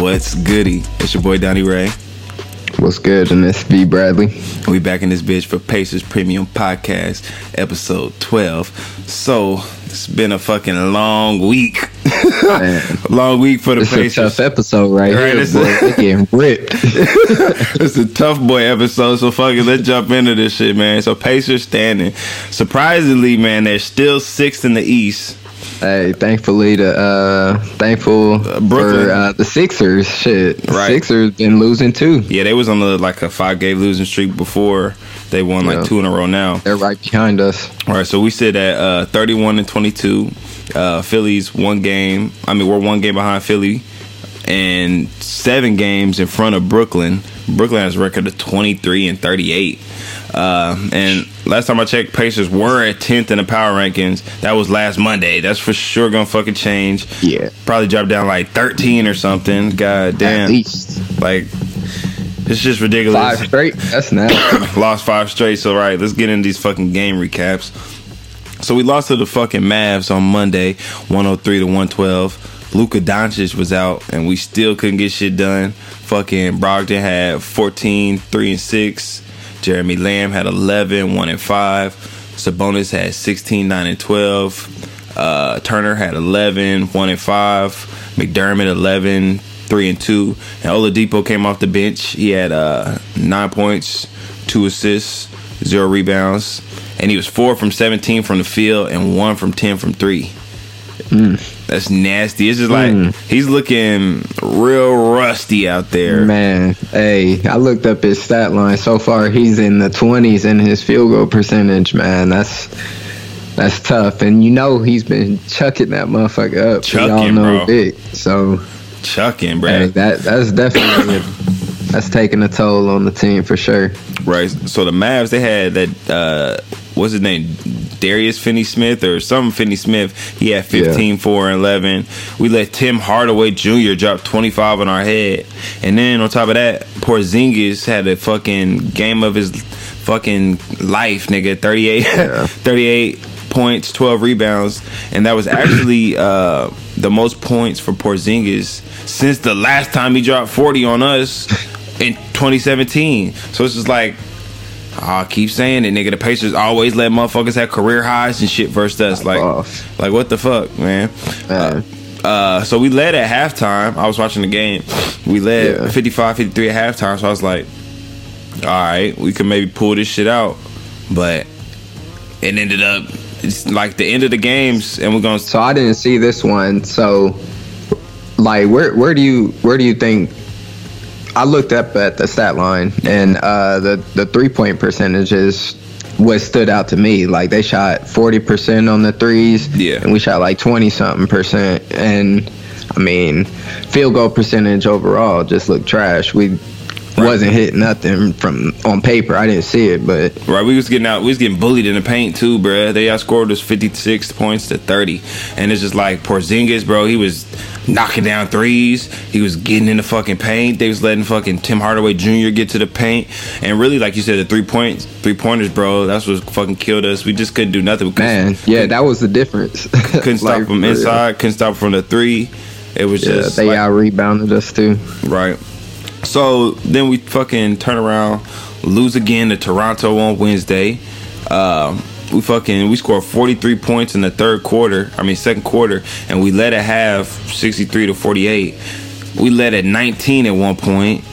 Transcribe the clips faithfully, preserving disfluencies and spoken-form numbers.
What's goody? It's your boy Donnie Ray. What's good? And it's V Bradley. We back in this bitch for Pacers Premium Podcast, episode twelve. So it's been a fucking long week. Long week for the it's Pacers. It's a tough episode, right, right here. It's a- getting ripped. It's a tough boy episode. So fuck it, let's jump into this shit, man. So Pacers standing. Surprisingly, man, they're still sixth in the East. Hey, thankfully, the uh, thankful uh, for uh, the Sixers. Shit, right. Sixers been losing too. Yeah, they was on the, like a five game losing streak before. They won yeah. like two in a row now. They're right behind us. All right, so we sit at uh, thirty-one and twenty-two. Uh, Philly's one game. I mean, we're one game behind Philly, and seven games in front of Brooklyn. Brooklyn has a record of twenty-three and thirty-eight. Uh, and last time I checked, Pacers were at tenth in the power rankings. That was last Monday. That's for sure gonna fucking change. Yeah, probably drop down like thirteen or something. God damn, at least like it's just ridiculous. Five straight. That's nasty. Lost five straight. So right, let's get into these fucking game recaps. So we lost to the fucking Mavs on Monday, one hundred three to one twelve. Luka Doncic was out, and we still couldn't get shit done. Fucking Brogdon had fourteen, three and six. Jeremy Lamb had eleven, one and five. Sabonis had sixteen, nine and twelve. Uh, Turner had eleven, one and five. McDermott eleven, three and two. And Oladipo came off the bench. He had uh, nine points, two assists, zero rebounds, and he was four from seventeen from the field and one from ten from three. Mm. That's nasty. It's just like mm. he's looking real rusty out there, man. Hey, I looked up his stat line. So far, he's in the twenties in his field goal percentage. Man, that's that's tough. And you know he's been chucking that motherfucker up. Chucking, y'all know, bro. Big, so chucking, bro. Hey, that that's definitely a, that's taking a toll on the team for sure. Right. So the Mavs, they had that. Uh, what's his name? Darius Finney-Smith or some Finney-Smith. He had fifteen, yeah. four, and eleven. We let Tim Hardaway Junior drop twenty-five on our head. And then on top of that, Porzingis had a fucking game of his fucking life, nigga. thirty-eight, yeah. thirty-eight points, twelve rebounds. And that was actually uh, the most points for Porzingis since the last time he dropped forty on us in twenty seventeen. So it's just like, I keep saying it, nigga. The Pacers always let motherfuckers have career highs and shit versus us. Like, like what the fuck, man? man. Uh, uh, so we led at halftime. I was watching the game. We led fifty-five fifty-three yeah. at halftime. So I was like, all right, we can maybe pull this shit out. But it ended up, it's like the end of the games, and we're gonna. So I didn't see this one. So, like, where where do you where do you think? I looked up at the stat line, and uh, the, the three-point percentage is what stood out to me. Like, they shot forty percent on the threes, yeah. and we shot like twenty-something percent. And, I mean, field goal percentage overall just looked trash. We right. wasn't hitting nothing from on paper. I didn't see it, but... Right, we was getting out. We was getting bullied in the paint, too, bruh. They outscored us fifty-six points to thirty. And it's just like, Porzingis, bro, he was... knocking down threes. He was getting in the fucking paint. They was letting fucking Tim Hardaway Junior get to the paint. And really, like you said, the three points, three pointers, bro, that's what fucking killed us. We just couldn't do nothing. Man, yeah, that was the difference. Couldn't stop like, from inside. Yeah. Couldn't stop from the three. It was yeah, just they like, out rebounded us too. Right. So then we fucking turn around, lose again to Toronto on Wednesday. Um, we fucking we scored forty-three points in the third quarter. I mean second quarter, and we led at half sixty-three to forty-eight. We led at nineteen at one point,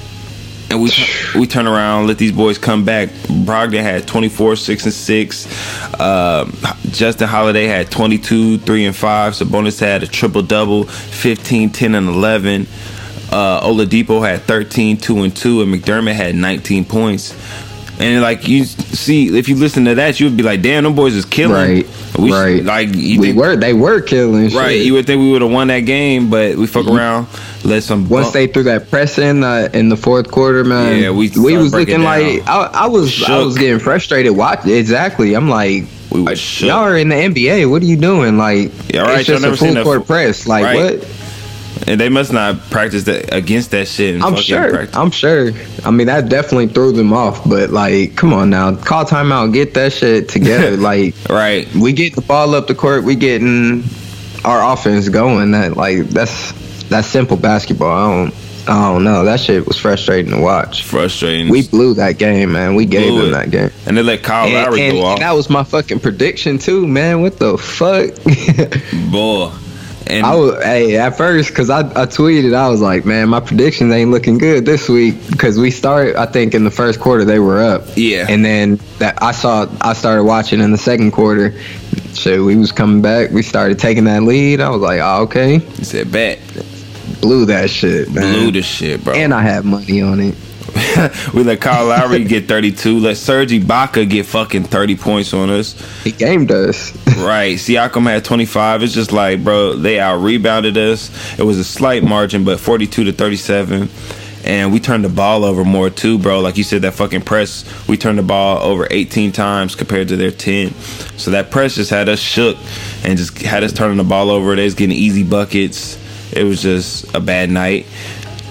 and we we turn around, let these boys come back. Brogdon had twenty-four, six and six. Uh, Justin Holiday had twenty-two, three and five. Sabonis had a triple double, fifteen, ten and eleven. Uh, Oladipo had thirteen, two and two, and McDermott had nineteen points. And like you see, if you listen to that, you would be like, "Damn, them boys is killing." Right, we, right. Like you we think, were, they were killing. Right, shit. You would think we would have won that game, but we fuck around. Let some. Once bump. They threw that press in uh, in the fourth quarter, man. Yeah, we we was looking down. Like I, I was shook. I was getting frustrated. Watch exactly. I'm like, we were shook. Y'all are in the N B A. What are you doing? Like, yeah, right, it's just y'all never a full court f- press. Like right. what? And they must not practice that against that shit. And I'm sure. Practice. I'm sure. I mean, that definitely threw them off. But like, come on now, call timeout, get that shit together. Like, right? We get the ball up the court, we getting our offense going. That like, that's that's simple basketball. I don't. I don't know. That shit was frustrating to watch. Frustrating. We blew that game, man. We gave blew them it. that game. And they let Kyle and, Lowry and, go off. And that was my fucking prediction, too, man. What the fuck? Boy. And I was, hey, at first, because I, I tweeted, I was like, man, my predictions ain't looking good this week. Because we started, I think, in the first quarter, they were up. Yeah. And then that I saw, I started watching in the second quarter. Shit, we was coming back. We started taking that lead. I was like, oh, okay. You said bet. Blew that shit, man. Blew the shit, bro. And I had money on it. We let Kyle Lowry get thirty-two. Let Serge Ibaka get fucking thirty points on us. He gamed us. Right. Siakam had twenty-five. It's just like, bro, they out-rebounded us. It was a slight margin, but forty-two to thirty-seven. And we turned the ball over more, too, bro. Like you said, that fucking press, we turned the ball over eighteen times compared to their ten. So that press just had us shook and just had us turning the ball over. They was getting easy buckets. It was just a bad night.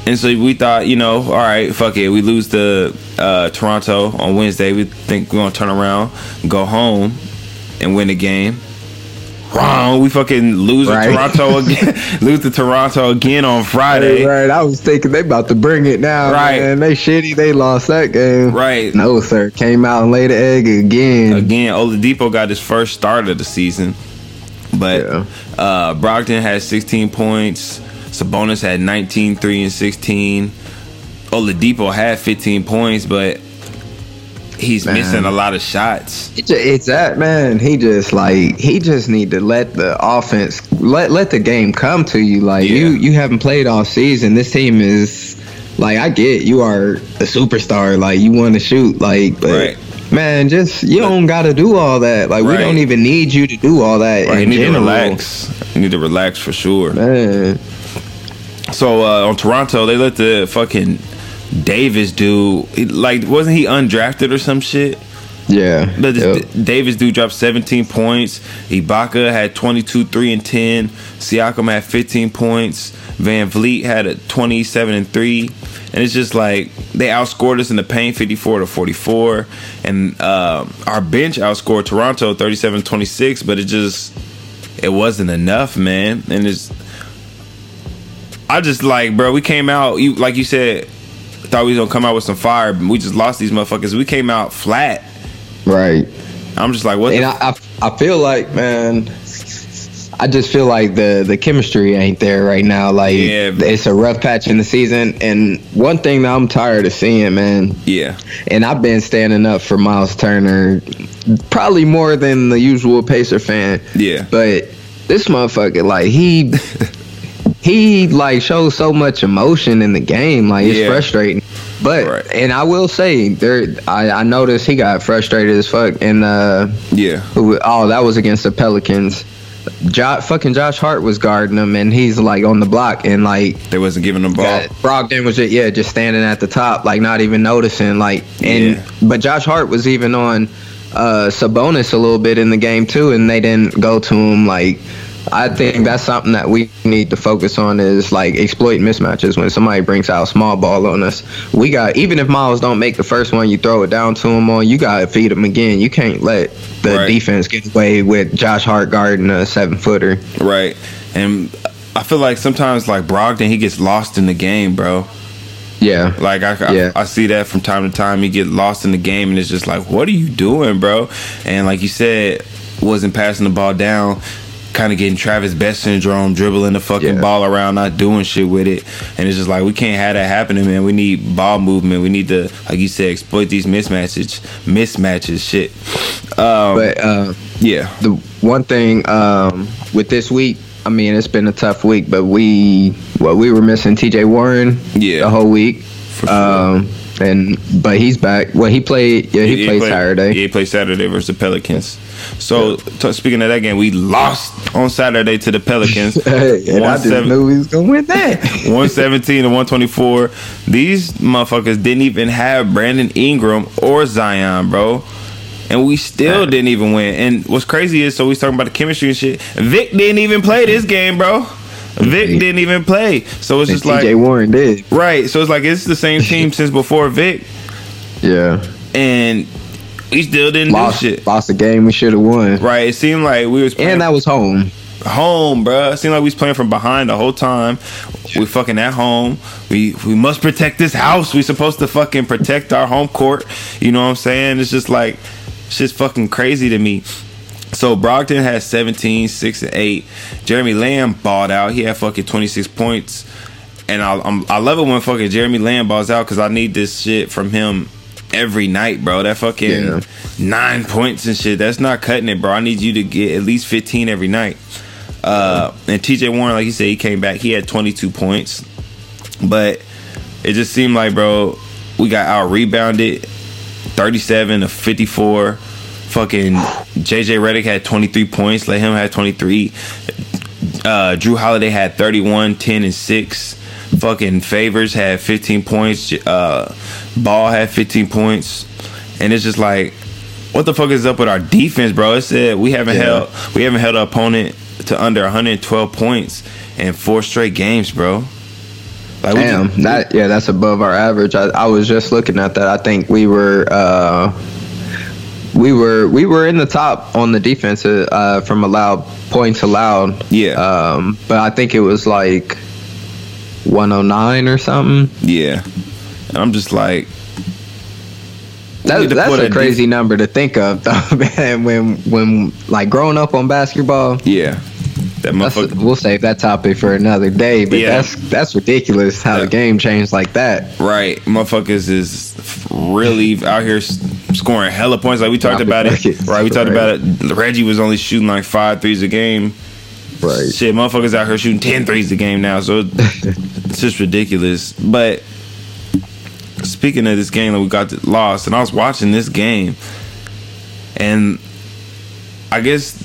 And so we thought, you know, all right, fuck it. We lose to uh, Toronto on Wednesday. We think we're going to turn around, go home, and win the game. Wrong. We fucking lose right. to Toronto again. Lose to Toronto again on Friday. Right, right. I was thinking they about to bring it now. Right. Man. They shitty. They lost that game. Right. No, sir. Came out and laid the egg again. Again, Oladipo got his first start of the season. But yeah. uh, Brogdon had sixteen points. Sabonis had nineteen, three and sixteen. Oladipo had fifteen points, but he's man. missing a lot of shots. It just, it's that, man. He just, like, he just need to let the offense, let let the game come to you. Like, yeah. you, you haven't played all season. This team is, like, I get you are a superstar. Like, you want to shoot. Like, but. Right. Man, just you don't gotta do all that. Like right. we don't even need you to do all that. Right. You need general. to relax. You need to relax for sure. Man. So uh, on Toronto, they let the fucking Davis dude. Like, wasn't he undrafted or some shit? Yeah. Let this yep. Davis dude dropped seventeen points. Ibaka had twenty-two, three and ten. Siakam had fifteen points. Van Vliet had a twenty-seven and three. And it's just like they outscored us in the paint fifty-four to forty-four. And uh, our bench outscored Toronto thirty-seven to twenty-six. But it just, it wasn't enough, man. And it's, I just like, bro, we came out, you like you said, thought we was going to come out with some fire. But we just lost these motherfuckers. We came out flat. Right. I'm just like, what and the I, f- I, I feel like, man. I just feel like the, the chemistry ain't there right now. Like, yeah, it's a rough patch in the season. And one thing that I'm tired of seeing, man. Yeah. And I've been standing up for Myles Turner probably more than the usual Pacer fan. Yeah. But this motherfucker, like, he, he like, shows so much emotion in the game. Like, it's yeah. frustrating. But, right. and I will say, there, I, I noticed he got frustrated as fuck. And, uh, yeah. Oh, that was against the Pelicans. Josh, fucking Josh Hart was guarding him, and he's like on the block, and like they wasn't giving him ball. Got, Brogdon was just, yeah, just standing at the top, like not even noticing. Like, and yeah. but Josh Hart was even on uh, Sabonis a little bit in the game too, and they didn't go to him. Like, I think that's something that we need to focus on is like exploit mismatches when somebody brings out small ball on us. We got, even if Myles don't make the first one, you throw it down to him on, you got to feed him again. You can't let the right. defense get away with Josh Hart guarding a seven footer. Right. And I feel like sometimes like Brogdon, he gets lost in the game, bro. Yeah. Like I, yeah. I, I see that from time to time. He get lost in the game and it's just like, what are you doing, bro? And like you said, wasn't passing the ball down. Kind of getting Travis Best syndrome, dribbling the fucking yeah. ball around, not doing shit with it. And it's just like, we can't have that happening, man. We need ball movement. We need to, like you said, exploit these mismatches, mismatches shit. Um, but, uh, yeah. The one thing um, with this week, I mean, it's been a tough week, but we, well, we were missing T J Warren yeah. the whole week. For sure. Um, and but he's back. Well, he played. Yeah, he, he played, played Saturday. Yeah, he played Saturday versus the Pelicans. So yeah. t- speaking of that game, we lost on Saturday to the Pelicans. And I didn't know he was gonna win that. One seventeen to one twenty four. These motherfuckers didn't even have Brandon Ingram or Zion, bro. And we still right. didn't even win. And what's crazy is, so we talking about the chemistry and shit. Vic didn't even play this game, bro. Vic didn't even play. So it's just and like T J Warren did. Right. So it's like it's the same team since before Vic. Yeah. And we still didn't lost, do shit. Lost a game we should have won. Right. It seemed like we was playing. And that was home. home, bro. It seemed like we was playing from behind the whole time. We fucking at home. We we must protect this house. We supposed to fucking protect our home court. You know what I'm saying? It's just like, shit's fucking crazy to me. So Brogdon had seventeen, six, and eight. Jeremy Lamb balled out. He had fucking twenty-six points. And I I'm, I love it when fucking Jeremy Lamb balls out, because I need this shit from him every night, bro. That fucking yeah. nine points and shit, that's not cutting it, bro. I need you to get at least fifteen every night. Uh, and T J Warren, like you said, he came back. He had twenty-two points. But it just seemed like, bro, we got out-rebounded thirty-seven to fifty-four. Fucking J J Redick had twenty-three points. Let him have twenty-three. Uh, Drew Holiday had thirty-one, ten, and six. Fucking Favors had fifteen points. Uh, Ball had fifteen points. And it's just like, what the fuck is up with our defense, bro? It said we haven't yeah. held we haven't held an opponent to under one hundred twelve points in four straight games, bro. Like, damn, just, that yeah, that's above our average. I, I was just looking at that. I think we were. Uh, We were we were in the top on the defense uh, from allowed points allowed. Yeah. Um, but I think it was like one oh nine or something. Yeah. And I'm just like, that, that's a crazy def- number to think of, though, man. When when like growing up on basketball. Yeah. That motherfucker. We'll save that topic for another day, but yeah. that's that's ridiculous how yeah. the game changed like that. Right, motherfuckers is really out here scoring hella points. Like we talked Robert about it. Right, we talked right. about it. Reggie was only shooting like five threes a game. Right, shit, motherfuckers out here shooting ten threes a game now. So it's just ridiculous. But speaking of this game that like we got lost, and I was watching this game, and I guess.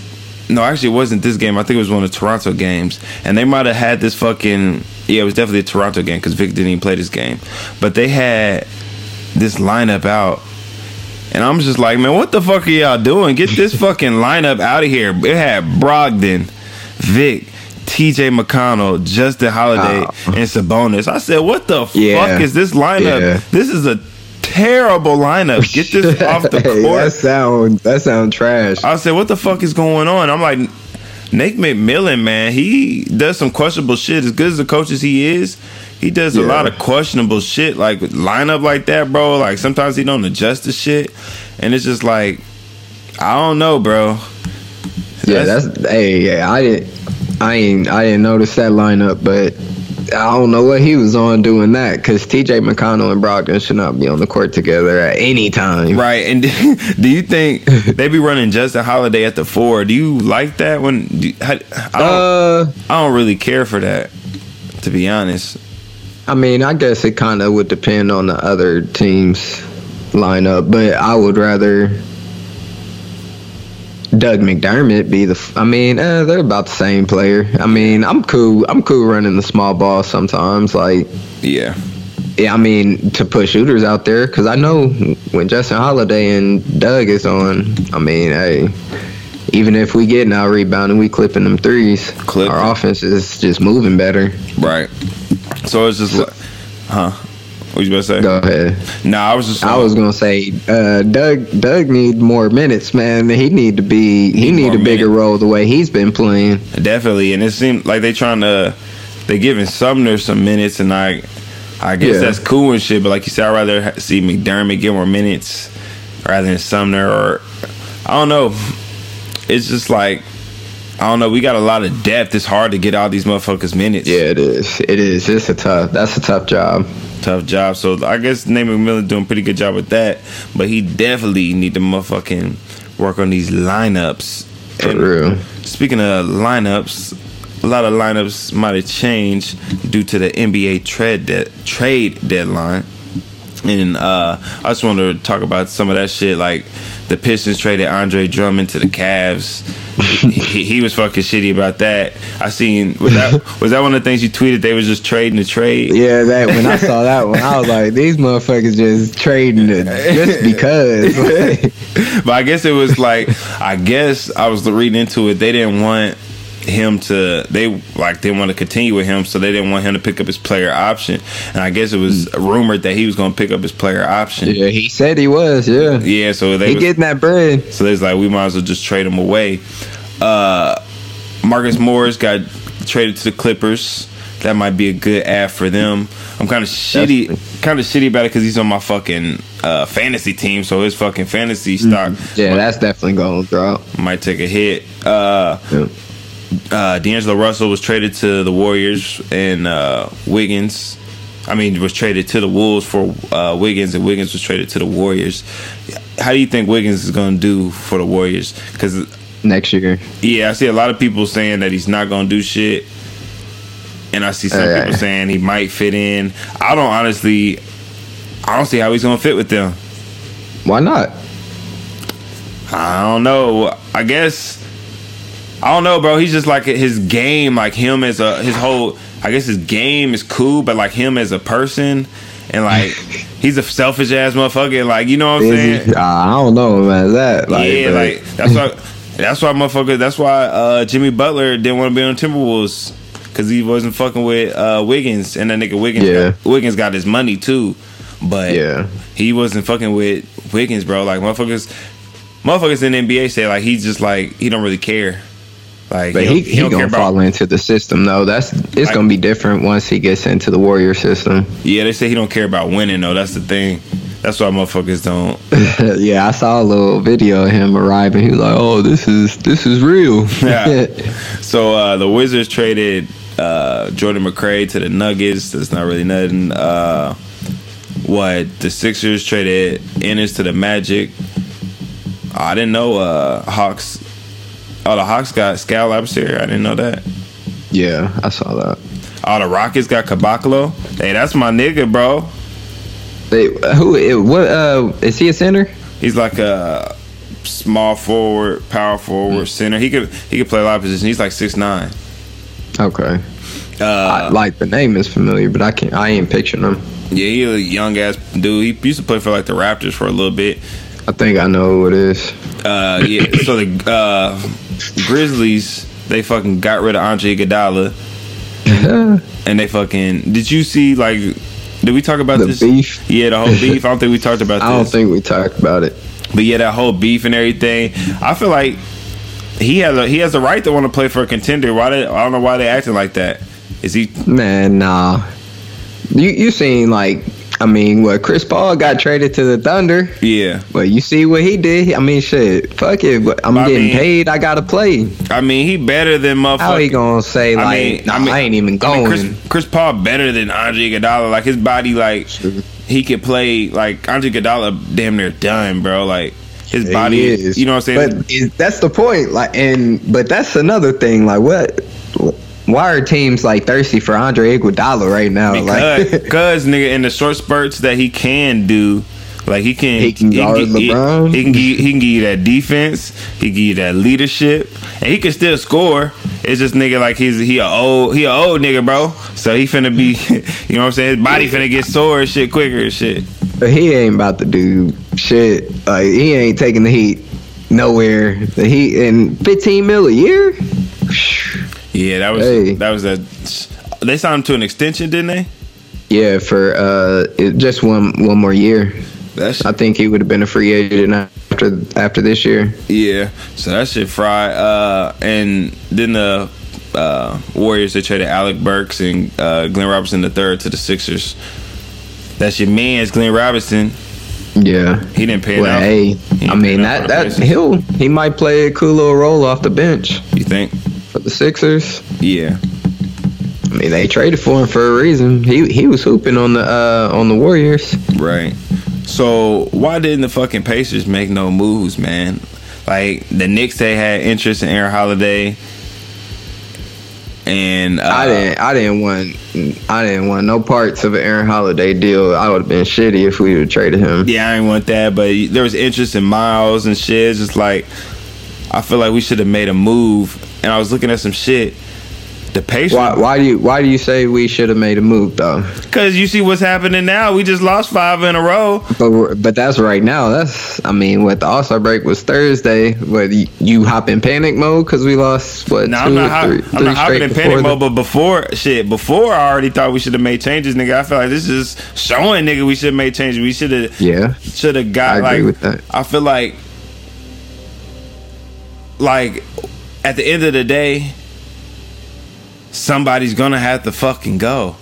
No, actually, it wasn't this game. I think it was one of the Toronto games. And they might have had this fucking... Yeah, it was definitely a Toronto game because Vic didn't even play this game. But they had this lineup out. And I'm just like, man, what the fuck are y'all doing? Get this fucking lineup out of here. It had Brogdon, Vic, T J McConnell, Justin Holiday, oh. and Sabonis. I said, what the yeah. fuck is this lineup? Yeah. This is a... terrible lineup. Get this off the court. hey, that sound that sound trash. I said, what the fuck is going on? I'm like, Nate McMillan, man, he does some questionable shit. As good as the coach as he is, he does yeah. a lot of questionable shit. Like lineup like that, bro. Like sometimes he don't adjust the shit, and it's just like, I don't know, bro. Yeah, that's, that's hey, yeah. I didn't, I ain't, I didn't notice that lineup, but. I don't know what he was on doing that, because T J McConnell and Brogdon should not be on the court together at any time. Right, and do you think they be running Justin Holiday at the four? Do you like that? When do, I, don't, uh, I don't really care for that, to be honest. I mean, I guess it kind of would depend on the other team's lineup, but I would rather... Doug McDermott be the... I mean, uh, they're about the same player. I mean, I'm cool. I'm cool running the small ball sometimes. Like, yeah, yeah. I mean, to put shooters out there, because I know when Justin Holiday and Doug is on. I mean, hey, even if we getting out rebounding, we clipping them threes. Clip. Our offense is just moving better. Right. So it's just, so, like, huh. What you about to say? Go ahead. Nah, I was just. I was gonna say, uh, Doug. Doug need more minutes, man. He need to be. He need, need a bigger minutes. role the way he's been playing. Definitely, and it seemed like they trying to. They giving Sumner some minutes, and I, I guess yeah. that's cool and shit. But like you said, I'd rather see McDermott get more minutes rather than Sumner, or I don't know. It's just like. I don't know. We got a lot of depth. It's hard to get all these motherfuckers minutes. Yeah, it is. It is. It's a tough. That's a tough job. Tough job. So I guess Nate McMillan doing a pretty good job with that, but he definitely need to motherfucking work on these lineups. For and real. Speaking of lineups, a lot of lineups might have changed due to the N B A trade de- trade deadline. And uh, I just wanted to talk about some of that shit. Like the Pistons traded Andre Drummond to the Cavs. he, he was fucking shitty about that. I seen was that was that one of the things you tweeted? They was just trading the trade. Yeah, that when I saw that one, I was like, these motherfuckers just trading it just because. But I guess it was like I guess I was reading into it. They didn't want him to they like didn't want to continue with him, so they didn't want him to pick up his player option. And I guess it was rumored that he was going to pick up his player option. Yeah, he said he was. Yeah, yeah. So they he was, getting that bread. So they was like, we might as well just trade him away. Uh, Marcus Morris got traded to the Clippers. That might be a good ad for them. I'm kind of shitty, kind of shitty about it because he's on my fucking uh, fantasy team, so his fucking fantasy stock. Mm-hmm. Yeah, might, that's definitely going to drop. Might take a hit. Uh, yeah. uh, D'Angelo Russell was traded to the Warriors, and uh, Wiggins, I mean, was traded to the Wolves for uh, Wiggins, and Wiggins was traded to the Warriors. How do you think Wiggins is going to do for the Warriors? Because next year, yeah, I see a lot of people saying that he's not going to do shit. And I see some uh, people saying he might fit in. I don't honestly, I don't see how he's going to fit with them. Why not? I don't know. I guess, I don't know, bro. He's just like his game, like him as a, his whole, I guess his game is cool, but like him as a person. And like, he's a selfish ass motherfucker. Like, you know what I'm is saying? He, I don't know, man. That, like, yeah, like, like that's why, that's why motherfucker, that's why uh, Jimmy Butler didn't want to be on Timberwolves. Because he wasn't fucking with uh, Wiggins. And that nigga Wiggins, yeah. got, Wiggins got his money too. But yeah. he wasn't fucking with Wiggins, bro. Like motherfuckers Motherfuckers in the N B A say like he's just like, he don't really care. Like, but he, he, he don't gonna care fall about, into the system though. That's It's like, gonna be different once he gets into the Warrior system. Yeah, they say he don't care about winning though. That's the thing. That's why motherfuckers don't. Yeah, I saw a little video of him arriving. He was like, oh, this is this is real. Yeah. So uh, the Wizards traded Uh, Jordan McRae to the Nuggets. That's not really nothing. Uh, what the Sixers traded Ennis to the Magic. Oh, I didn't know uh, Hawks. Oh, the Hawks got Scal Lapsir. I didn't know that. Yeah, I saw that. Oh, the Rockets got Caboclo. Hey, that's my nigga, bro. They who? It, what? Uh, is he a center? He's like a small forward, power forward, mm. center. He could he could play a lot of positions. He's like six nine. Okay, uh, I, like the name is familiar, but I can't. I ain't picturing him. Yeah, he's a young ass dude. He used to play for like the Raptors for a little bit. I think I know who it is. Uh, yeah. So the uh, Grizzlies, they fucking got rid of Andre Iguodala, and they fucking. Did you see like? Did we talk about the this? Beef? Yeah, the whole beef. I don't think we talked about. I this. I don't think we talked about it. But yeah, that whole beef and everything. I feel like. He has a he has a right to want to play for a contender. Why did I don't know why they acting like that? Is he man? Nah, you you seen like I mean, what Chris Paul got traded to the Thunder? Yeah, but you see what he did. I mean, shit, fuck it. But I'm I getting mean, paid. I gotta play. I mean, he better than motherfucker. How he gonna say like I, mean, nah, I, mean, I ain't even going? I mean, Chris, Chris Paul better than Andre Iguodala. Like his body, like he could play. Like Andre Iguodala, damn near done, bro. Like. His body is. is, you know what I'm saying? But that's the point. Like, and but that's another thing. Like, what? Why are teams like thirsty for Andre Iguodala right now? Because, like, because nigga, in the short spurts that he can do, like he can, he can guard LeBron. He, he can, give, he can give you that defense. He can give you that leadership, and he can still score. It's just nigga like he's he a old he a old nigga, bro. So he finna be, you know what I'm saying? His body finna get sore and shit quicker and shit. But he ain't about to do shit. Like he ain't taking the heat nowhere. The heat in fifteen mil a year. Yeah, that was hey. that was a. They signed him to an extension, didn't they? Yeah, for uh, it, just one one more year. That's I think he would have been a free agent after after this year. Yeah, so that shit fried. Uh, and then the uh, Warriors they traded Alec Burks and uh, Glenn Robinson the third to the Sixers. That's your man's Glenn Robinson. Yeah, he didn't pay well, it out. Hey, I mean that that he'll he might play a cool little role off the bench. You think for the Sixers? Yeah, I mean they traded for him for a reason. He he was hooping on the uh, on the Warriors. Right. So why didn't the fucking Pacers make no moves, man? Like the Knicks, they had interest in Aaron Holiday. And uh, I didn't. I didn't want. I didn't want no parts of an Aaron Holiday deal. I would have been shitty if we would have traded him. Yeah, I didn't want that. But there was interest in Myles and shit. It's just like I feel like we should have made a move. And I was looking at some shit. The Pacers. Why, why do you? Why do you say we should have made a move though? Because you see what's happening now. We just lost five in a row. But but that's right now. That's I mean, what the All Star break was Thursday. What you, you hop in panic mode because we lost what? No, nah, I'm not. Hop, three, I'm three not hopping in panic the- mode. But before shit, before I already thought we should have made changes, nigga. I feel like this is showing, nigga. We should have made changes. We should have. Yeah. Should have got I agree like. With that. I feel like. Like, at the end of the day. somebody's gonna have to fucking go.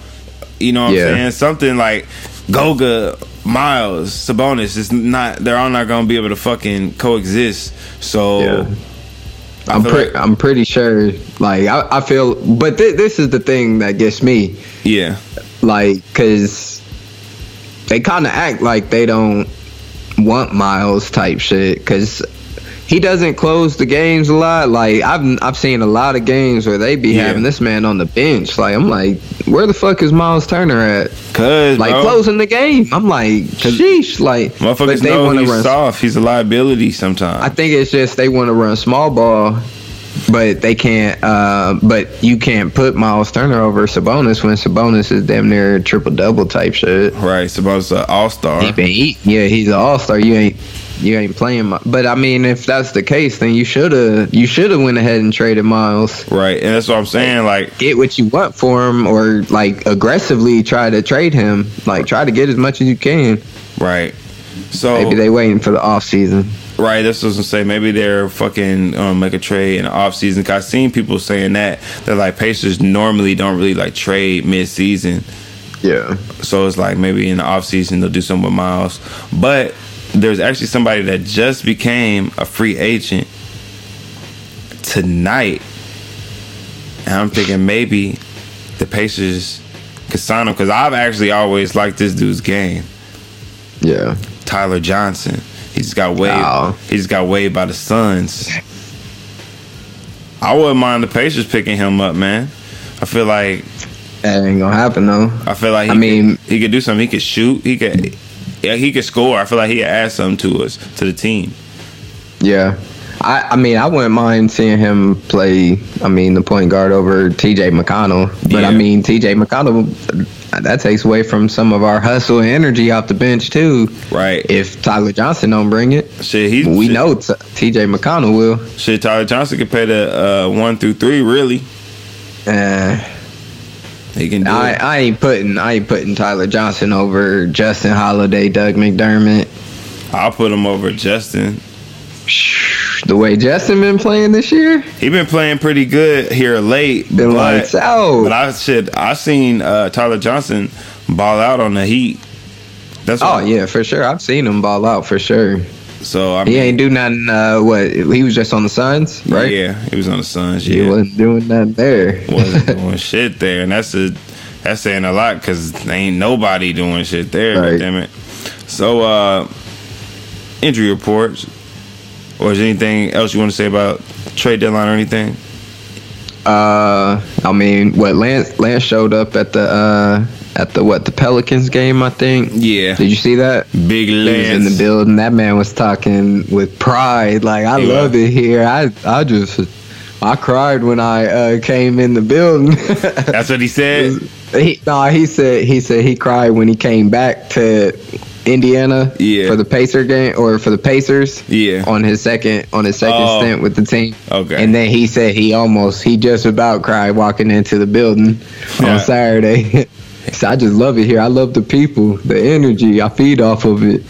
You know what yeah. I'm saying? Something like Goga, Myles, Sabonis, it's not, they're all not gonna be able to fucking coexist. So yeah. I'm pretty, like, I'm pretty sure. Like I, I feel, but th- this is the thing that gets me. Yeah. Like, cause they kind of act like they don't want Myles type shit, cause he doesn't close the games a lot. Like I've I've seen a lot of games where they be yeah. having this man on the bench. Like I'm like, where the fuck is Myles Turner at? Cause like bro. closing the game. I'm like, sheesh. Like motherfuckers they know he's run soft. He's a liability sometimes. I think it's just they want to run small ball, but they can't. Uh, but you can't put Myles Turner over Sabonis when Sabonis is damn near triple double type shit. Right, Sabonis an all star. He been eating. Yeah, he's an all star. You ain't. You ain't playing, my, but I mean, if that's the case, then you should have you should have went ahead and traded Myles, right? And that's what I'm saying. Like, get what you want for him, or like aggressively try to trade him. Like, try to get as much as you can, right? So maybe they waiting for the off season, right? That's what I'm saying. Maybe they're fucking um, make a trade in the off season. Cause I've seen people saying that they're like Pacers normally don't really like trade mid season, yeah. So it's like maybe in the off season they'll do something with Myles, but. There's actually somebody that just became a free agent tonight. And I'm thinking maybe the Pacers could sign him because I've actually always liked this dude's game. Yeah. Tyler Johnson. He just got waived. Wow. He just got waived by the Suns. I wouldn't mind the Pacers picking him up, man. I feel like... That ain't gonna happen, though. I feel like he, I mean, could, he could do something. He could shoot. He could... Yeah, he could score. I feel like he could add something to us, to the team. Yeah. I, I mean, I wouldn't mind seeing him play, I mean, the point guard over T J McConnell. But, yeah. I mean, T J McConnell, that takes away from some of our hustle and energy off the bench, too. Right. If Tyler Johnson don't bring it, shit, he, we shit. know t- T J McConnell will. Shit, Tyler Johnson could play the uh, one through three, really. Uh He can do I, it. I ain't putting I ain't putting Tyler Johnson over Justin Holiday, Doug McDermott. I'll put him over Justin. The way Justin been playing this year, he been playing pretty good here late. Been lights out. But I said I seen uh, Tyler Johnson ball out on the Heat. That's oh I, yeah, for sure. I've seen him ball out for sure. So I mean, he ain't do nothing. Uh, what he was just on the Suns, right? Yeah, he was on the Suns. Yeah, he wasn't doing nothing there. Wasn't doing shit there, and that's a that's saying a lot because ain't nobody doing shit there. Right. Damn it. So uh, injury reports, or is there anything else you want to say about trade deadline or anything? Uh, I mean, what Lance Lance showed up at the. Uh, At the what the Pelicans game, I think. Yeah. Did you see that? Big Lance he was in the building. That man was talking with pride. Like I yeah. love it here. I I just I cried when I uh, came in the building. That's what he said. he, no, he said he said he cried when he came back to Indiana yeah. for the Pacer game or for the Pacers yeah. on his second on his second oh. stint with the team. Okay. And then he said he almost he just about cried walking into the building yeah. on Saturday. So I just love it here. I love the people, the energy. I feed off of it.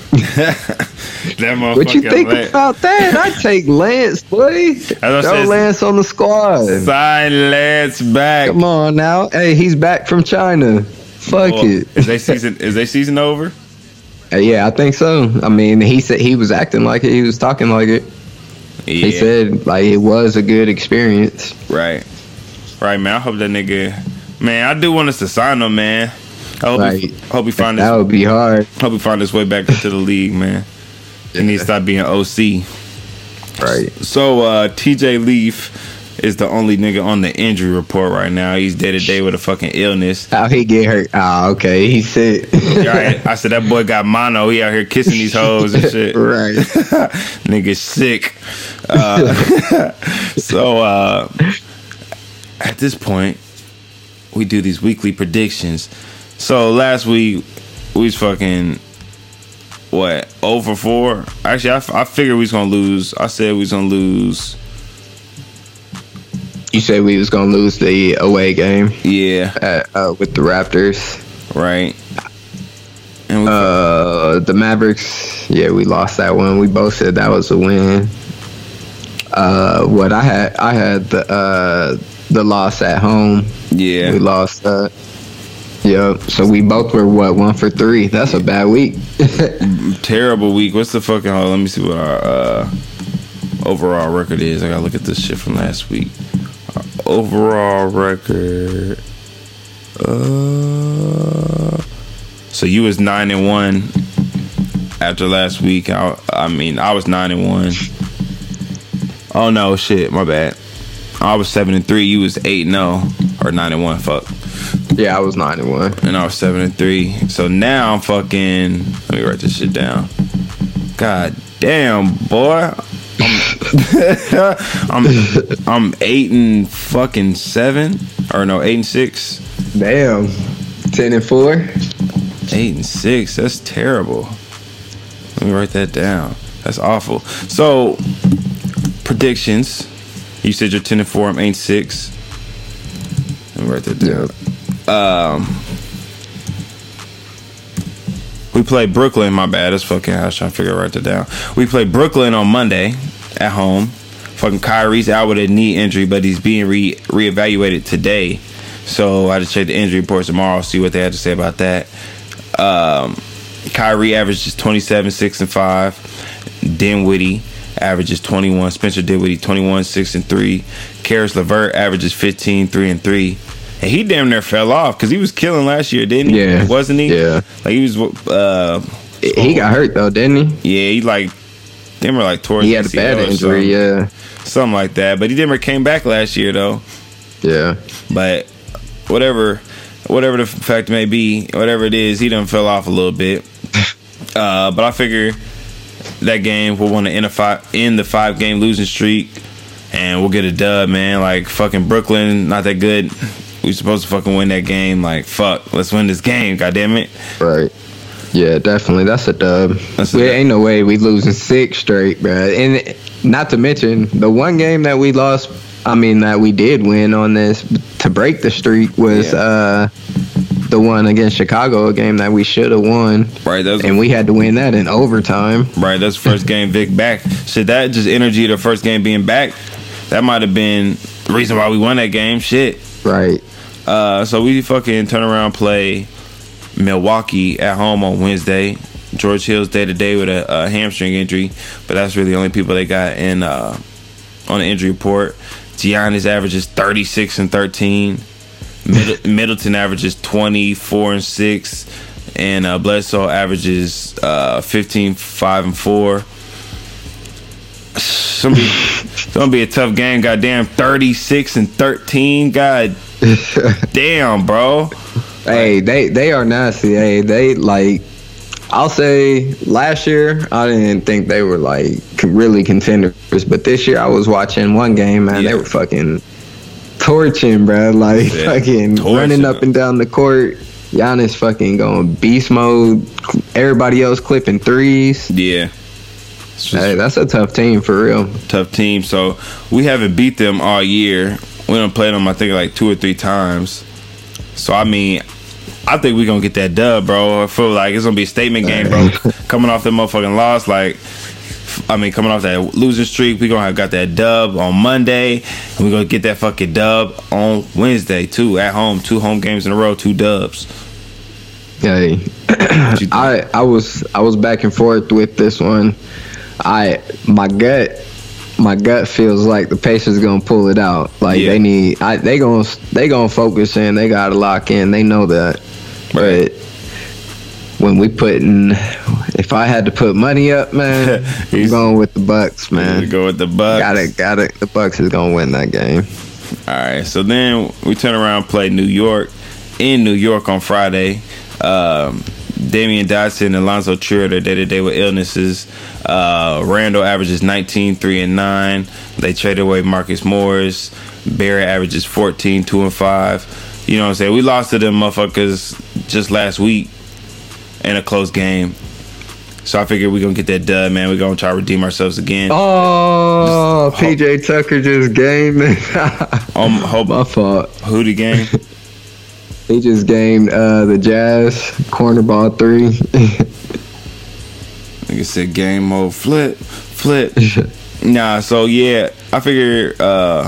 That what you think Lance. About that? I take Lance, boy. Throw said, Lance on the squad. Sign Lance back. Come on now. Hey, he's back from China. Fuck well, it. Is they season? Is they season over? Yeah, I think so. I mean, he said he was acting like it. He was talking like it. Yeah. He said like it was a good experience. Right. Right, man. I hope that nigga. Man, I do want us to sign him, man. I hope, right. he, hope he find that his, would be hard. Hope he find his way back into the league, man. Yeah. And he stop being O C. Right. So uh, T J Leaf is the only nigga on the injury report right now. He's day to day with a fucking illness. How he get hurt? Oh, okay. He's sick. Right. I said that boy got mono. He out here kissing these hoes and shit. Right. Nigga sick. Uh, so uh, at this point. We do these weekly predictions. So last week we was fucking what zero for four. Actually, I, f- I figured we was gonna lose. I said we was gonna lose. You said we was gonna lose the away game. Yeah, at, uh, with the Raptors, right? And we uh, the Mavericks. Yeah, we lost that one. We both said that was a win. Uh, what I had, I had the. Uh, the loss at home. Yeah. We lost that. Yep. So we both were, what, one for three? That's a bad week. Terrible week. What's the fucking... Hold on, let me see what our uh, overall record is. I gotta look at this shit from last week. Our overall record... Uh, so you was nine and one after last week. I, I mean, I was nine and one. Oh no, shit, my bad. I was seven and three. You was eight and zero or nine and one. Fuck. Yeah, I was nine and one, and I was seven and three. So now I'm fucking. Let me write this shit down. God damn, boy. I'm I'm, I'm eight and fucking seven or no eight and six. Damn, ten and four, eight and six. That's terrible. Let me write that down. That's awful. So predictions. You said you're ten and four. I'm eight and six. Let me write that down. Yep. Um, we play Brooklyn. My bad. That's fucking. I was trying to figure out write that down. We play Brooklyn on Monday at home. Fucking Kyrie's out with a knee injury, but he's being re reevaluated today. So I just check the injury reports tomorrow, see what they had to say about that. Um, Kyrie averages twenty-seven, six and five. Dinwiddie averages twenty-one. Spencer Dinwiddie twenty-one, six and three. Karis LeVert averages fifteen, three and three. And he damn near fell off because he was killing last year, didn't he? Yeah, wasn't he? Yeah, like he was. Uh, he got hurt though, didn't he? Yeah, he like damn near like tore his A C L. He had a bad injury, yeah, something like that. But he damn near came back last year though. Yeah, but. Whatever whatever the fact may be, whatever it is, he done fell off a little bit. Uh, but I figure that game we'll want to end, a five, end the five-game losing streak, and we'll get a dub, man. Like, fucking Brooklyn, not that good. We supposed to fucking win that game. Like, fuck, let's win this game, goddammit. Right. Yeah, definitely. That's a dub. That's a we dub. Ain't no way we losing six straight, bro. And not to mention, the one game that we lost... I mean, that we did win on this to break the streak was yeah. uh, the one against Chicago, a game that we should have won. Right, that was, and we had to win that in overtime. Right, that's the first game Vic back. Shit, that just energy of the first game being back, that might have been the reason why we won that game. Shit. Right. Uh, so we fucking turn around play Milwaukee at home on Wednesday. George Hill's day to day with a, a hamstring injury, but that's really the only people they got in uh, on the injury report. Giannis averages thirty-six and thirteen. Mid- Middleton averages twenty-four and six, and uh, Bledsoe averages uh, fifteen, five and four. It's gonna, be, it's gonna be a tough game. Goddamn, thirty-six and thirteen. God damn, bro. Hey, they they are nasty. Hey, they like. I'll say last year I didn't think they were like really contenders, but this year I was watching one game, man. Yeah. They were fucking torching, bro. Like yeah. fucking torching. Running up and down the court. Giannis fucking going beast mode. Everybody else clipping threes. Yeah. Just, hey, that's a tough team for real. Tough team. So we haven't beat them all year. We done played them I think like two or three times. So I mean. I think we're going to get that dub, bro. I feel like it's going to be a statement game, bro. Coming off that motherfucking loss, like, I mean, coming off that losing streak, we're going to have got that dub on Monday. And we're going to get that fucking dub on Wednesday, too, at home. Two home games in a row, two dubs. Hey, I, I, was, I was back and forth with this one. I My gut... My gut feels like the Pacers gonna pull it out. Like yeah. they need, I, they gonna they gonna focus in. They gotta lock in. They know that. Right. But when we putting, if I had to put money up, man, I'm going with the Bucks, man. Go with the Bucks. Gotta gotta. The Bucks is gonna win that game. All right. So then we turn around and play New York in New York on Friday. Um, Damian Dotson and Alonzo Trier are day-to-day with illnesses. Uh, Randall averages nineteen, three and nine. They traded away Marcus Morris. Barrett averages fourteen, two and five. You know what I'm saying? We lost to them motherfuckers just last week in a close game. So I figured we're going to get that dub, man. We're going to try to redeem ourselves again. Oh, just, P J ho- Tucker just gamed. um, hope, My fault. Who the game? He just gamed uh, the Jazz cornerball three. Nigga said game mode flip, flip. Nah, so yeah, I figure uh,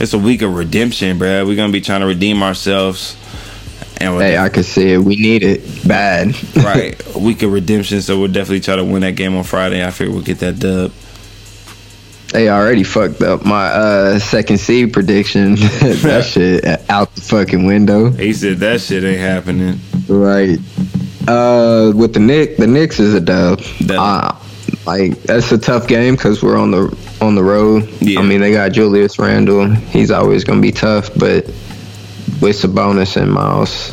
it's a week of redemption, bro. We're gonna be trying to redeem ourselves. And hey, I can see it. We need it bad. Right, a week of redemption. So we'll definitely try to win that game on Friday. I figure we'll get that dub. They already fucked up my uh, second seed prediction. That shit out the fucking window. He said that shit ain't happening. Right. Uh, with the Knicks, the Knicks is a dub. dub. Uh, like that's a tough game because we're on the on the road. Yeah. I mean, they got Julius Randle. He's always gonna be tough, but. With Sabonis and Myles,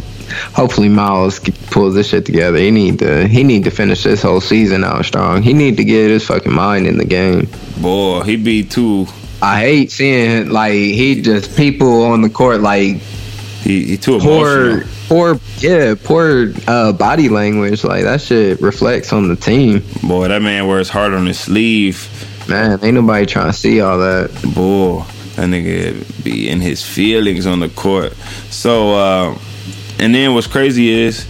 hopefully Myles pulls this shit together. He need to he need to finish this whole season out strong. He need to get his fucking mind in the game. Boy, he be too. I hate seeing like he just people on the court like he, he too poor, emotional. Poor yeah, poor uh, body language. Like that shit reflects on the team. Boy, that man wears hard on his sleeve. Man, ain't nobody trying to see all that. Boy. That nigga be in his feelings on the court. So, uh, and then what's crazy is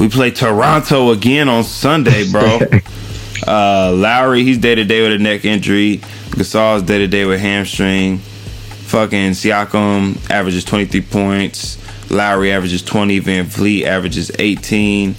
we play Toronto again on Sunday, bro. uh, Lowry, he's day-to-day with a neck injury. Gasol's day-to-day with hamstring. Fucking Siakam averages twenty-three points. Lowry averages twenty. Van Vliet averages eighteen.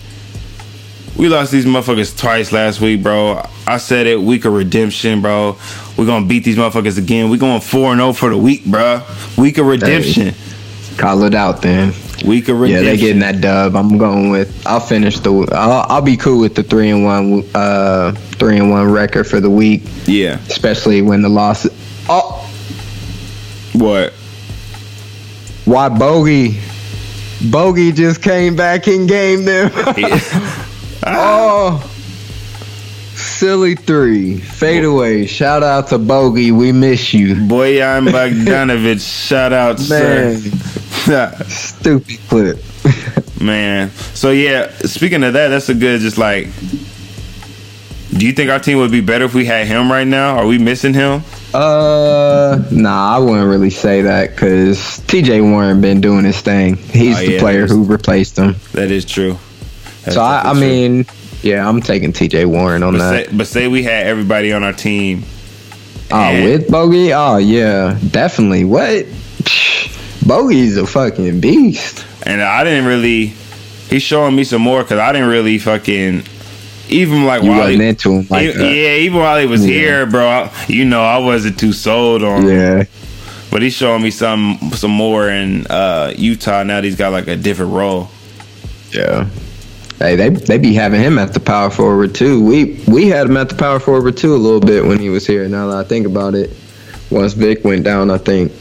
We lost these motherfuckers twice last week, bro. I said it, week of redemption, bro. We're going to beat these motherfuckers again. We're going four and oh for the week, bro. Week of redemption. Hey, call it out, then. Week of redemption. Yeah, they're getting that dub. I'm going with, I'll finish the, I'll, I'll be cool with the three and one uh, three and one record for the week. Yeah. Especially when the loss. Oh. What? Why Bogey? Bogey just came back in game there. Yeah. Oh, silly three fadeaway. Shout out to Bogey, we miss you. Bojan Bogdanovic, shout out, man. Sir. Stupid clip, man. So yeah, speaking of that, that's a good. Just like, do you think our team would be better if we had him right now? Are we missing him? Uh, nah, I wouldn't really say that because T J Warren been doing his thing. He's oh, the yeah, player who replaced him. That is true. That's so I, I mean, yeah, I'm taking T J Warren on but that. Say, but say we had everybody on our team. Oh, with Bogey? Oh, yeah, definitely. What? Bogey's a fucking beast. And I didn't really. He's showing me some more because I didn't really fucking. Even like you while he, into him like even, yeah, even while he was yeah. here, bro. I, you know, I wasn't too sold on. Yeah. Him. But he's showing me some some more in uh, Utah now. That he's got like a different role. Yeah. Hey, they they be having him at the power forward too. We we had him at the power forward too a little bit when he was here. Now that I think about it, once Vic went down, I think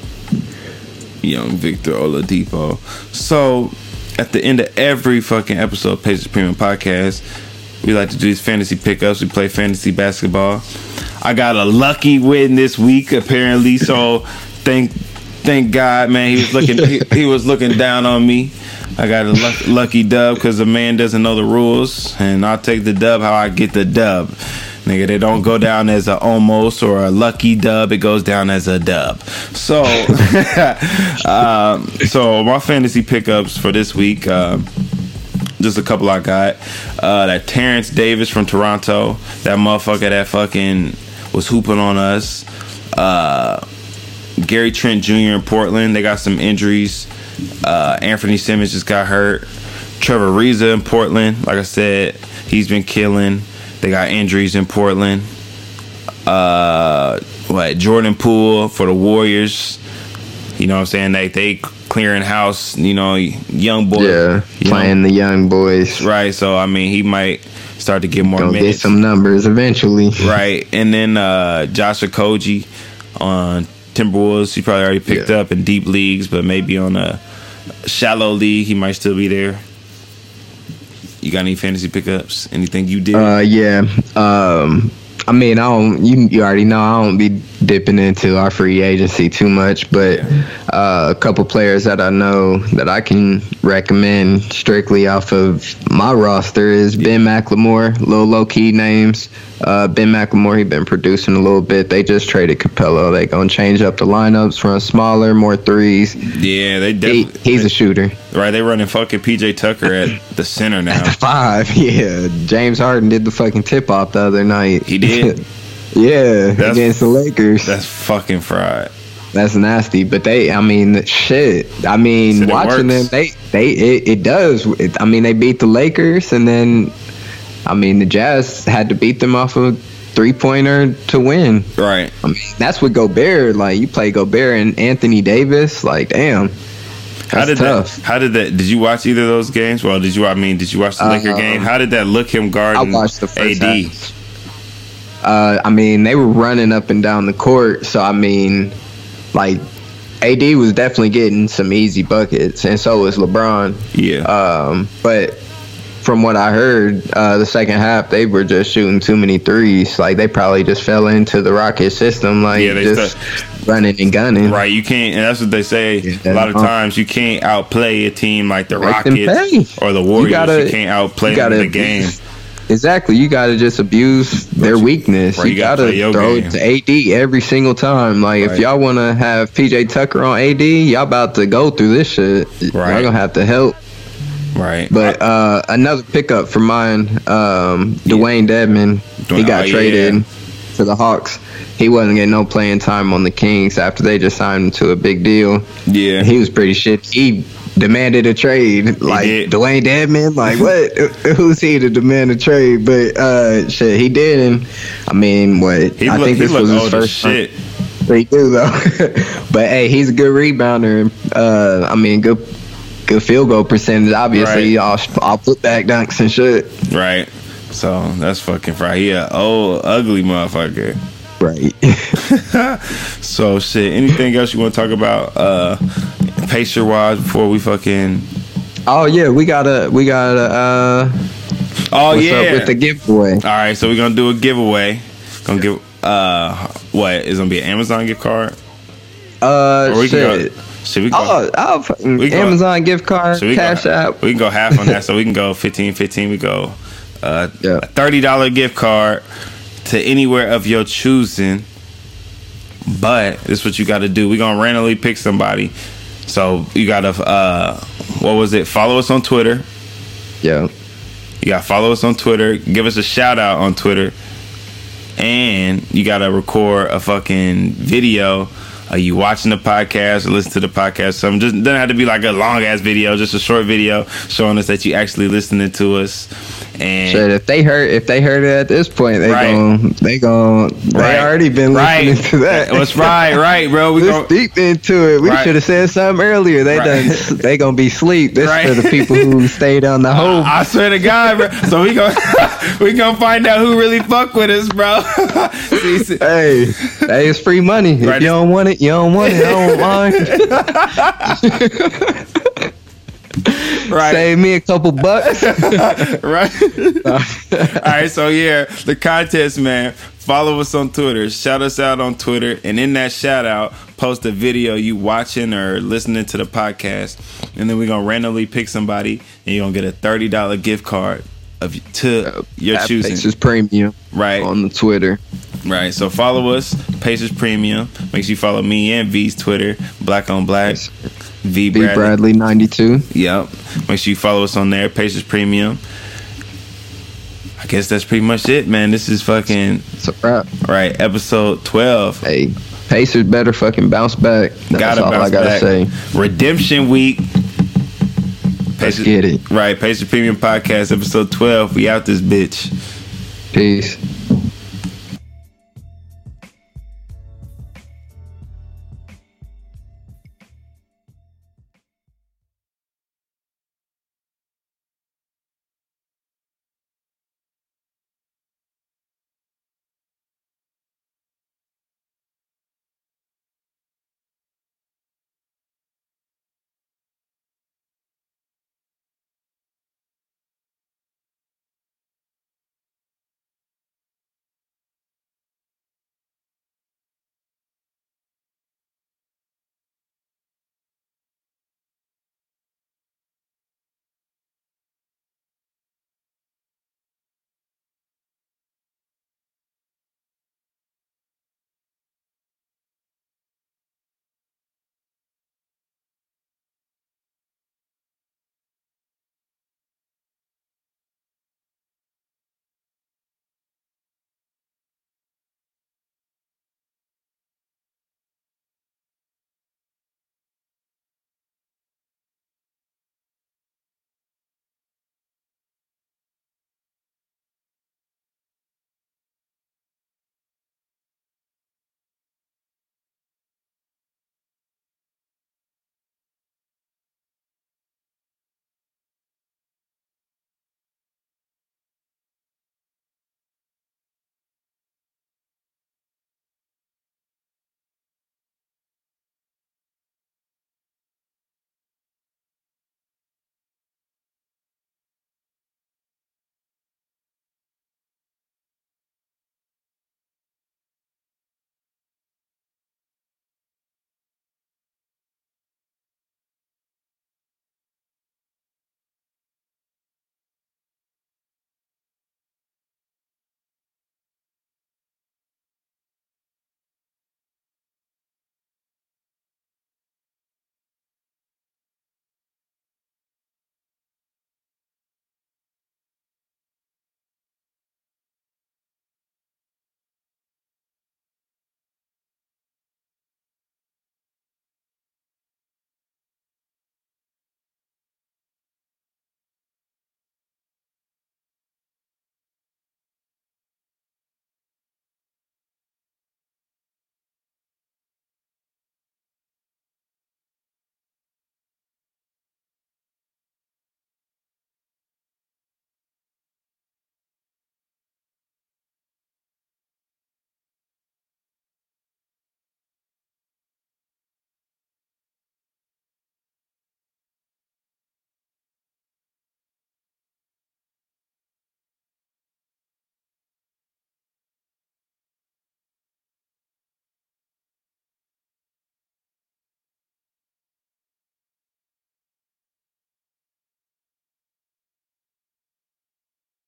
young Victor Oladipo. So at the end of every fucking episode of Pacers Premium Podcast, we like to do these fantasy pickups. We play fantasy basketball. I got a lucky win this week apparently. So thank thank God, man. He was looking he, he was looking down on me. I got a luck, lucky dub because the man doesn't know the rules, and I'll take the dub how I get the dub. Nigga, they don't go down as a almost or a lucky dub. It goes down as a dub. So, um, so my fantasy pickups for this week, uh, just a couple I got. Uh, that Terrence Davis from Toronto, that motherfucker that fucking was hooping on us. Uh, Gary Trent Junior in Portland, they got some injuries. Uh, Anthony Simmons just got hurt. Trevor Ariza in Portland, like I said, he's been killing. They got injuries in Portland. Uh, what Jordan Poole for the Warriors? You know what I'm saying? Like they clearing house. You know, young boys. Yeah, playing young, the young boys. Right. So I mean, he might start to get more Gonna minutes. Get some numbers eventually. Right. And then uh, Joshua Koji on Timberwolves, he probably already picked yeah. up in deep leagues, but maybe on a shallow league, he might still be there. You got any fantasy pickups? Anything you did? Uh, yeah. Um, I mean, I don't. You, you already know I don't be dipping into our free agency too much, but yeah. uh, a couple players that I know that I can recommend strictly off of my roster is yeah. Ben McLemore. Little low key names. Uh, Ben McLemore, he been producing a little bit. They just traded Capella. They gonna change up the lineups, run smaller, more threes. Yeah, they definitely. He, he's they, a shooter, right? They running fucking P J Tucker at the center now. At the five, yeah. James Harden did the fucking tip off the other night. He did. Yeah, that's, against the Lakers. That's fucking fried. That's nasty, but they, I mean, shit. I mean, so watching them, they, they, it, it does. It, I mean, they beat the Lakers, and then, I mean, the Jazz had to beat them off of three-pointer to win. Right. I mean, that's with Gobert. Like, you play Gobert and Anthony Davis. Like, damn. That's how did tough. That, how did that? Did you watch either of those games? Well, did you? I mean, did you watch the uh, Laker game? How did that look him guarding I watched the first A D? Uh, I mean, they were running up and down the court, so I mean. Like, A D was definitely getting some easy buckets, and so was LeBron. Yeah. Um, but from what I heard, uh, the second half, they were just shooting too many threes. Like, they probably just fell into the Rocket system, like, yeah, they just st- running and gunning. Right, you can't, and that's what they say yeah, a lot of um, times. You can't outplay a team like the Rockets or the Warriors. You, gotta, you can't outplay you them in the game. Exactly, you gotta just abuse their weakness. Right, you, you gotta, gotta throw game. It to A D every single time. Like, right. If y'all wanna have P J Tucker on A D, y'all about to go through this shit. Right. Y'all gonna have to help. Right. But uh, another pickup for mine, um, Dwayne yeah. Dedmon. Dwayne, he got oh, traded yeah. to the Hawks. He wasn't getting no playing time on the Kings after they just signed him to a big deal. Yeah, he was pretty shit. He demanded a trade, like Dwayne Dedmon, like what? Who's he to demand a trade? But uh, shit, he did, and I mean, what? He I look, think this was his first shit. He do though, but hey, he's a good rebounder. Uh, I mean, good, good field goal percentage. Obviously, all all putback dunks and shit. Right. So that's fucking fried. He a old ugly motherfucker. Right. So shit. Anything else you want to talk about? Uh, Pacer wise before we fucking. Oh yeah, we gotta we gotta. Uh, oh what's yeah, up with the giveaway. All right, so we're gonna do a giveaway. Gonna give uh, what is gonna be an Amazon gift card? Uh, or we shit. Can go, should we go? Oh, I'll, we Amazon go, gift card, Cash go, App. We can go half on that, so we can go fifteen, fifteen. We go uh, yeah. a thirty dollar gift card to anywhere of your choosing. But this is what you got to do. We're gonna randomly pick somebody. So you gotta uh, what was it? Follow us on Twitter. Yeah. You gotta follow us on Twitter. Give us a shout out on Twitter. And you gotta record a fucking video. Are you watching the podcast or listen to the podcast? Something just doesn't have to be like a long ass video, just a short video showing us that you actually listening to us. And shit, if they heard if they heard it at this point, they right. gon' they gon' they right. already been listening right. to that. That's right, right, bro. We gon' deep into it. We right. should have said something earlier. They right. done they gonna be sleep. This right. is for the people who stayed on the home. I swear to God, bro. So we gon' we gonna find out who really fuck with us, bro. see, see. Hey, hey, it's free money. If right. you don't want it. You don't want it. I don't mind. Right. Save me a couple bucks. Right. All right. So yeah, the contest, man. Follow us on Twitter. Shout us out on Twitter, and in that shout out, post a video you watching or listening to the podcast, and then we're gonna randomly pick somebody, and you're gonna get a thirty dollar gift card of to uh, your choosing. Pacers Premium. Right on the Twitter. Right, so follow us, Pacers Premium. Make sure you follow me and V's Twitter, Black on Black, V Bradley. V Bradley ninety-two. Yep. Make sure you follow us on there, Pacers Premium. I guess that's pretty much it, man. This is fucking. It's a wrap. Right, episode twelve. Hey, Pacers better fucking bounce back. That's gotta all bounce I gotta back. Say. Redemption week. Pacers, Let's get it. Right, Pacers Premium Podcast, episode twelve. We out this bitch. Peace.